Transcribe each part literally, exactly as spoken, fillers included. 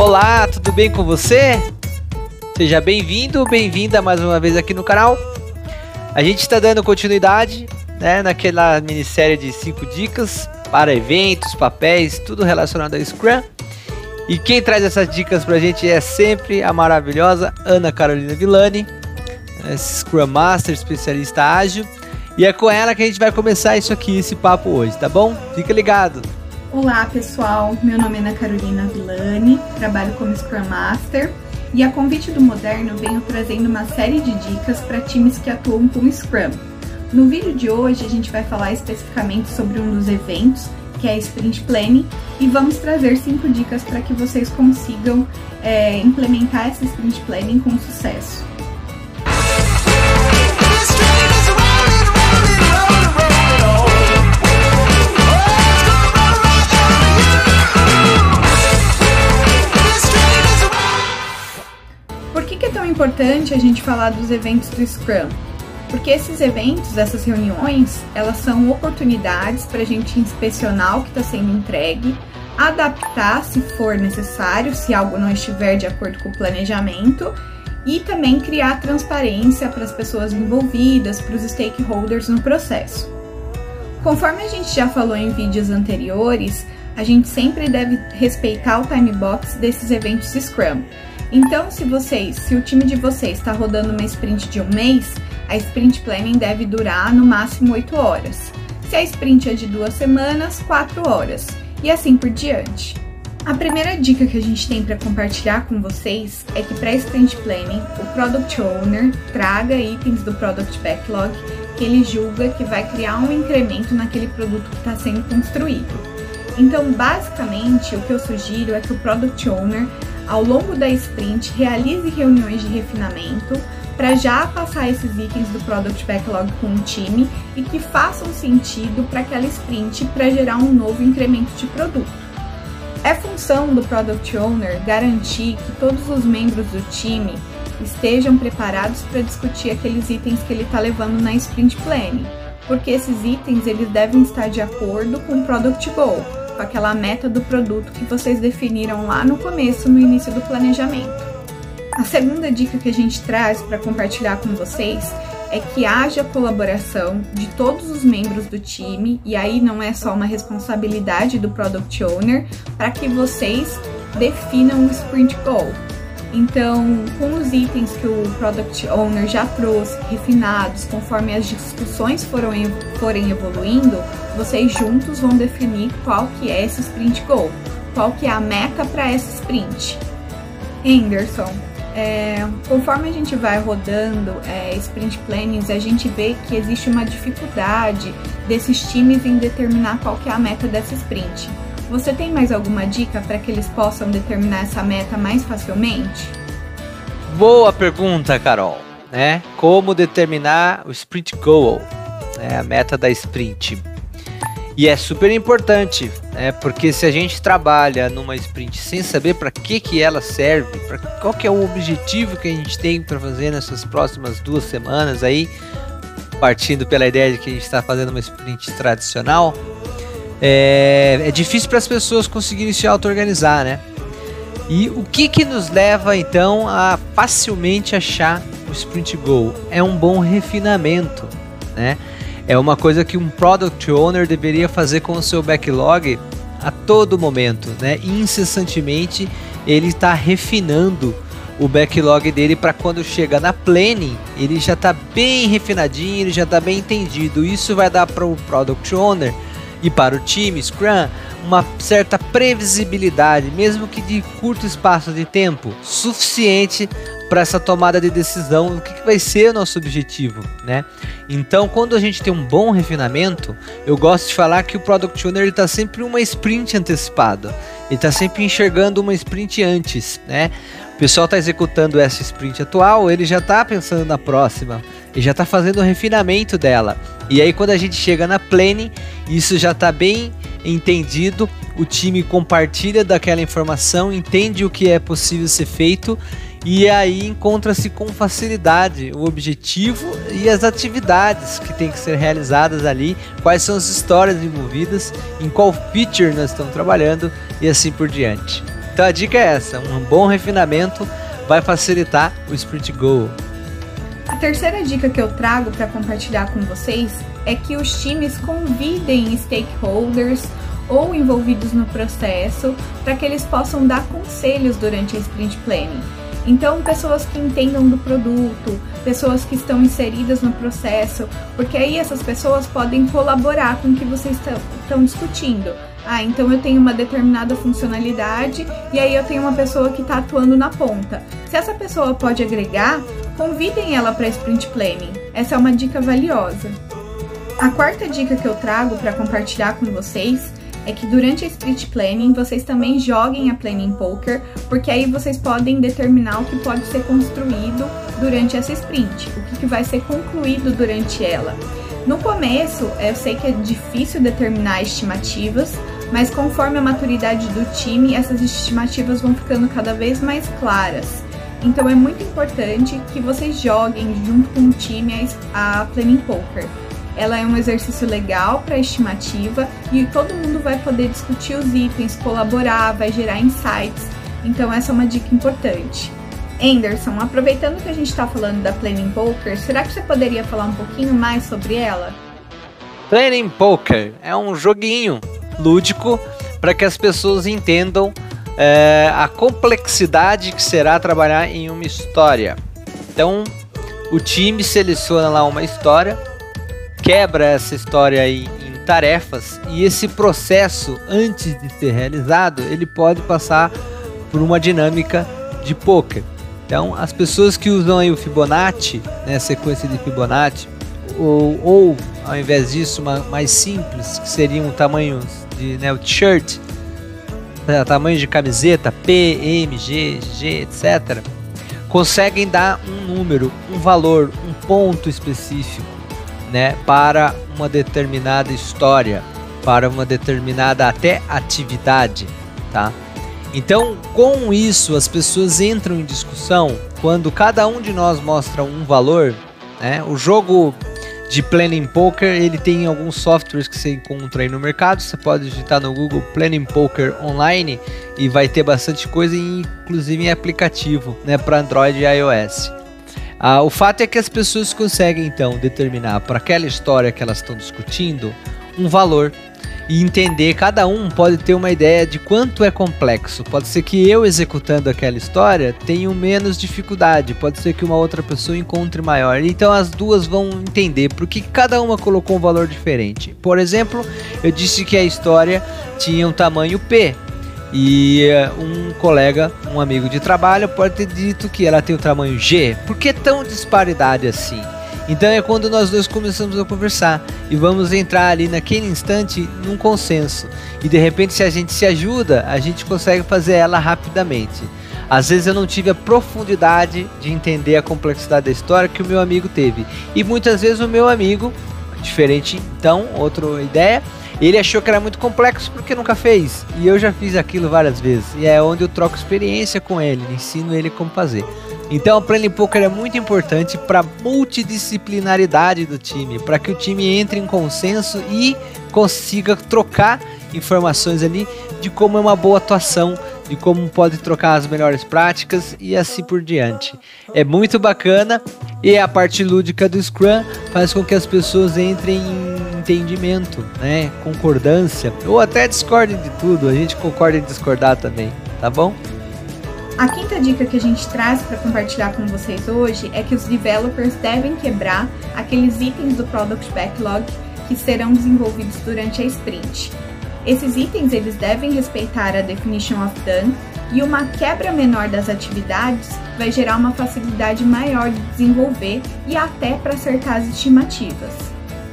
Olá, tudo bem com você? Seja bem-vindo, bem-vinda mais uma vez aqui no canal. A gente está dando continuidade, né, naquela minissérie de cinco dicas para eventos, papéis, tudo relacionado a Scrum. E quem traz essas dicas para a gente é sempre a maravilhosa Ana Carolina Villani, Scrum Master, especialista ágil. E é com ela que a gente vai começar isso aqui, esse papo hoje, tá bom? Fica ligado! Olá pessoal, meu nome é Ana Carolina Villani, trabalho como Scrum Master e a convite do Moderno venho trazendo uma série de dicas para times que atuam com Scrum. No vídeo de hoje a gente vai falar especificamente sobre um dos eventos, que é a Sprint Planning, e vamos trazer cinco dicas para que vocês consigam é, implementar essa Sprint Planning com sucesso. É importante a gente falar dos eventos do Scrum, porque esses eventos, essas reuniões, elas são oportunidades para a gente inspecionar o que está sendo entregue, adaptar se for necessário, se algo não estiver de acordo com o planejamento, e também criar transparência para as pessoas envolvidas, para os stakeholders no processo. Conforme a gente já falou em vídeos anteriores, a gente sempre deve respeitar o time box desses eventos Scrum. Então, se vocês, se o time de vocês está rodando uma sprint de um mês, a Sprint Planning deve durar no máximo oito horas. Se a sprint é de duas semanas, quatro horas, e assim por diante. A primeira dica que a gente tem para compartilhar com vocês é que para a Sprint Planning, o Product Owner traga itens do Product Backlog que ele julga que vai criar um incremento naquele produto que está sendo construído. Então, basicamente, o que eu sugiro é que o Product Owner ao longo da sprint, realize reuniões de refinamento para já passar esses itens do Product Backlog com o time e que façam sentido para aquela sprint para gerar um novo incremento de produto. É função do Product Owner garantir que todos os membros do time estejam preparados para discutir aqueles itens que ele está levando na Sprint Planning, porque esses itens eles devem estar de acordo com o Product Goal, aquela meta do produto que vocês definiram lá no começo, no início do planejamento. A segunda dica que a gente traz para compartilhar com vocês é que haja colaboração de todos os membros do time, e aí não é só uma responsabilidade do Product Owner, para que vocês definam o Sprint Goal. Então, com os itens que o Product Owner já trouxe, refinados, conforme as discussões foram, forem evoluindo, vocês juntos vão definir qual que é esse Sprint Goal, qual que é a meta para essa sprint. Anderson, é, conforme a gente vai rodando é, Sprint Plannings, a gente vê que existe uma dificuldade desses times em determinar qual que é a meta dessa sprint. Você tem mais alguma dica para que eles possam determinar essa meta mais facilmente? Boa pergunta, Carol. Né? Como determinar o Sprint Goal, né? A meta da sprint. E é super importante, né? Porque se a gente trabalha numa sprint sem saber para que, que ela serve, pra qual que é o objetivo que a gente tem para fazer nessas próximas duas semanas, aí, partindo pela ideia de que a gente está fazendo uma sprint tradicional, É, é difícil para as pessoas conseguirem se auto-organizar, né? E o que que nos leva, então, a facilmente achar o Sprint Goal? É um bom refinamento, né? É uma coisa que um Product Owner deveria fazer com o seu backlog a todo momento, né? Incessantemente, ele está refinando o backlog dele para quando chega na planning, ele já está bem refinadinho, ele já está bem entendido. Isso vai dar para o Product Owner e para o time Scrum uma certa previsibilidade, mesmo que de curto espaço de tempo, suficiente para essa tomada de decisão do que, que vai ser o nosso objetivo, né? Então, quando a gente tem um bom refinamento, eu gosto de falar que o Product Owner está sempre uma sprint antecipada, ele está sempre enxergando uma sprint antes, né? O pessoal está executando essa sprint atual, ele já está pensando na próxima, ele já está fazendo o refinamento dela. E aí quando a gente chega na planning, isso já está bem entendido, o time compartilha daquela informação, entende o que é possível ser feito e aí encontra-se com facilidade o objetivo e as atividades que tem que ser realizadas ali, quais são as histórias envolvidas, em qual feature nós estamos trabalhando e assim por diante. Então a dica é essa, um bom refinamento vai facilitar o Sprint Goal. A terceira dica que eu trago para compartilhar com vocês é que os times convidem stakeholders ou envolvidos no processo para que eles possam dar conselhos durante a Sprint Planning. Então, pessoas que entendam do produto, pessoas que estão inseridas no processo, porque aí essas pessoas podem colaborar com o que vocês estão discutindo. Ah, então eu tenho uma determinada funcionalidade e aí eu tenho uma pessoa que está atuando na ponta. Se essa pessoa pode agregar, convidem ela para Sprint Planning. Essa é uma dica valiosa. A quarta dica que eu trago para compartilhar com vocês é que durante a Sprint Planning vocês também joguem a Planning Poker, porque aí vocês podem determinar o que pode ser construído durante essa Sprint, o que vai ser concluído durante ela. No começo, eu sei que é difícil determinar estimativas, mas conforme a maturidade do time, essas estimativas vão ficando cada vez mais claras. Então é muito importante que vocês joguem junto com o time a Planning Poker. Ela é um exercício legal para estimativa e todo mundo vai poder discutir os itens, colaborar, vai gerar insights. Então essa é uma dica importante. Anderson, aproveitando que a gente está falando da Planning Poker, será que você poderia falar um pouquinho mais sobre ela? Planning Poker é um joguinho lúdico para que as pessoas entendam é, a complexidade que será trabalhar em uma história. Então, o time seleciona lá uma história, quebra essa história aí em tarefas e esse processo, antes de ser realizado, ele pode passar por uma dinâmica de poker. Então, as pessoas que usam aí o Fibonacci, né, a sequência de Fibonacci, ou, ou ao invés disso, uma mais simples, que seriam um tamanhos de, né, o t-shirt, né, tamanho de camiseta, P, M, G, G, etcétera, conseguem dar um número, um valor, um ponto específico, né, para uma determinada história, para uma determinada até atividade, tá? Então, com isso, as pessoas entram em discussão quando cada um de nós mostra um valor, né? O jogo de Planning Poker, ele tem alguns softwares que você encontra aí no mercado. Você pode digitar no Google Planning Poker Online e vai ter bastante coisa, inclusive em aplicativo, né, para Android e iOS. Ah, o fato é que as pessoas conseguem, então, determinar para aquela história que elas estão discutindo um valor. E entender, cada um pode ter uma ideia de quanto é complexo. Pode ser que eu, executando aquela história, tenha menos dificuldade. Pode ser que uma outra pessoa encontre maior. Então as duas vão entender porque cada uma colocou um valor diferente. Por exemplo, eu disse que a história tinha um tamanho P. E um colega, um amigo de trabalho, pode ter dito que ela tem o tamanho G. Por que tão disparidade assim? Então é quando nós dois começamos a conversar e vamos entrar ali naquele instante num consenso. E de repente, se a gente se ajuda, a gente consegue fazer ela rapidamente. Às vezes eu não tive a profundidade de entender a complexidade da história que o meu amigo teve. E muitas vezes o meu amigo, diferente então, outra ideia, ele achou que era muito complexo porque nunca fez. E eu já fiz aquilo várias vezes. E é onde eu troco experiência com ele, ensino ele como fazer. Então a Planning Poker é muito importante para a multidisciplinaridade do time, para que o time entre em consenso e consiga trocar informações ali de como é uma boa atuação, de como pode trocar as melhores práticas e assim por diante. É muito bacana e a parte lúdica do Scrum faz com que as pessoas entrem em entendimento, né, concordância ou até discordem de tudo, a gente concorda em discordar também, tá bom? A quinta dica que a gente traz para compartilhar com vocês hoje é que os developers devem quebrar aqueles itens do Product Backlog que serão desenvolvidos durante a Sprint. Esses itens eles devem respeitar a Definition of Done e uma quebra menor das atividades vai gerar uma facilidade maior de desenvolver e até para acertar as estimativas.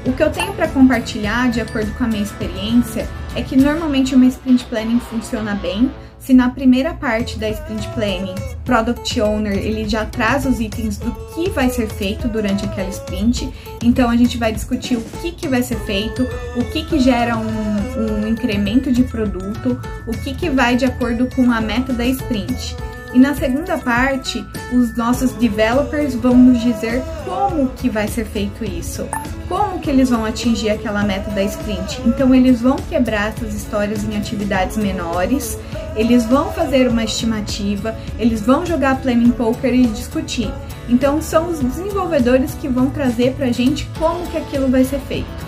O que eu tenho para compartilhar, de acordo com a minha experiência, é que normalmente uma Sprint Planning funciona bem se na primeira parte da Sprint Planning, o Product Owner ele já traz os itens do que vai ser feito durante aquela Sprint. Então a gente vai discutir o que, que vai ser feito, o que, que gera um, um incremento de produto, o que, que vai de acordo com a meta da Sprint. E na segunda parte, os nossos developers vão nos dizer como que vai ser feito isso, como que eles vão atingir aquela meta da sprint. Então eles vão quebrar essas histórias em atividades menores, eles vão fazer uma estimativa, eles vão jogar Planning Poker e discutir. Então são os desenvolvedores que vão trazer pra gente como que aquilo vai ser feito.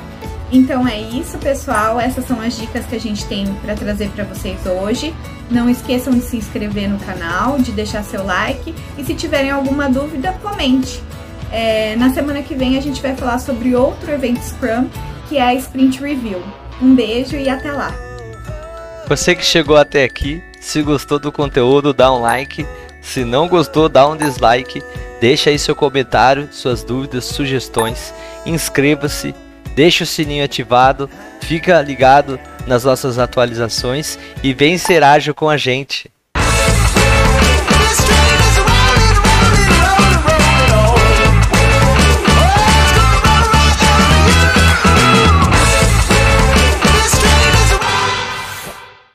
Então é isso, pessoal, essas são as dicas que a gente tem para trazer para vocês hoje. Não esqueçam de se inscrever no canal, de deixar seu like e se tiverem alguma dúvida, comente. É, na semana que vem a gente vai falar sobre outro evento Scrum, que é a Sprint Review. Um beijo e até lá! Você que chegou até aqui, se gostou do conteúdo, dá um like. Se não gostou, dá um dislike. Deixa aí seu comentário, suas dúvidas, sugestões. Inscreva-se. Deixa o sininho ativado, fica ligado nas nossas atualizações e vem ser ágil com a gente.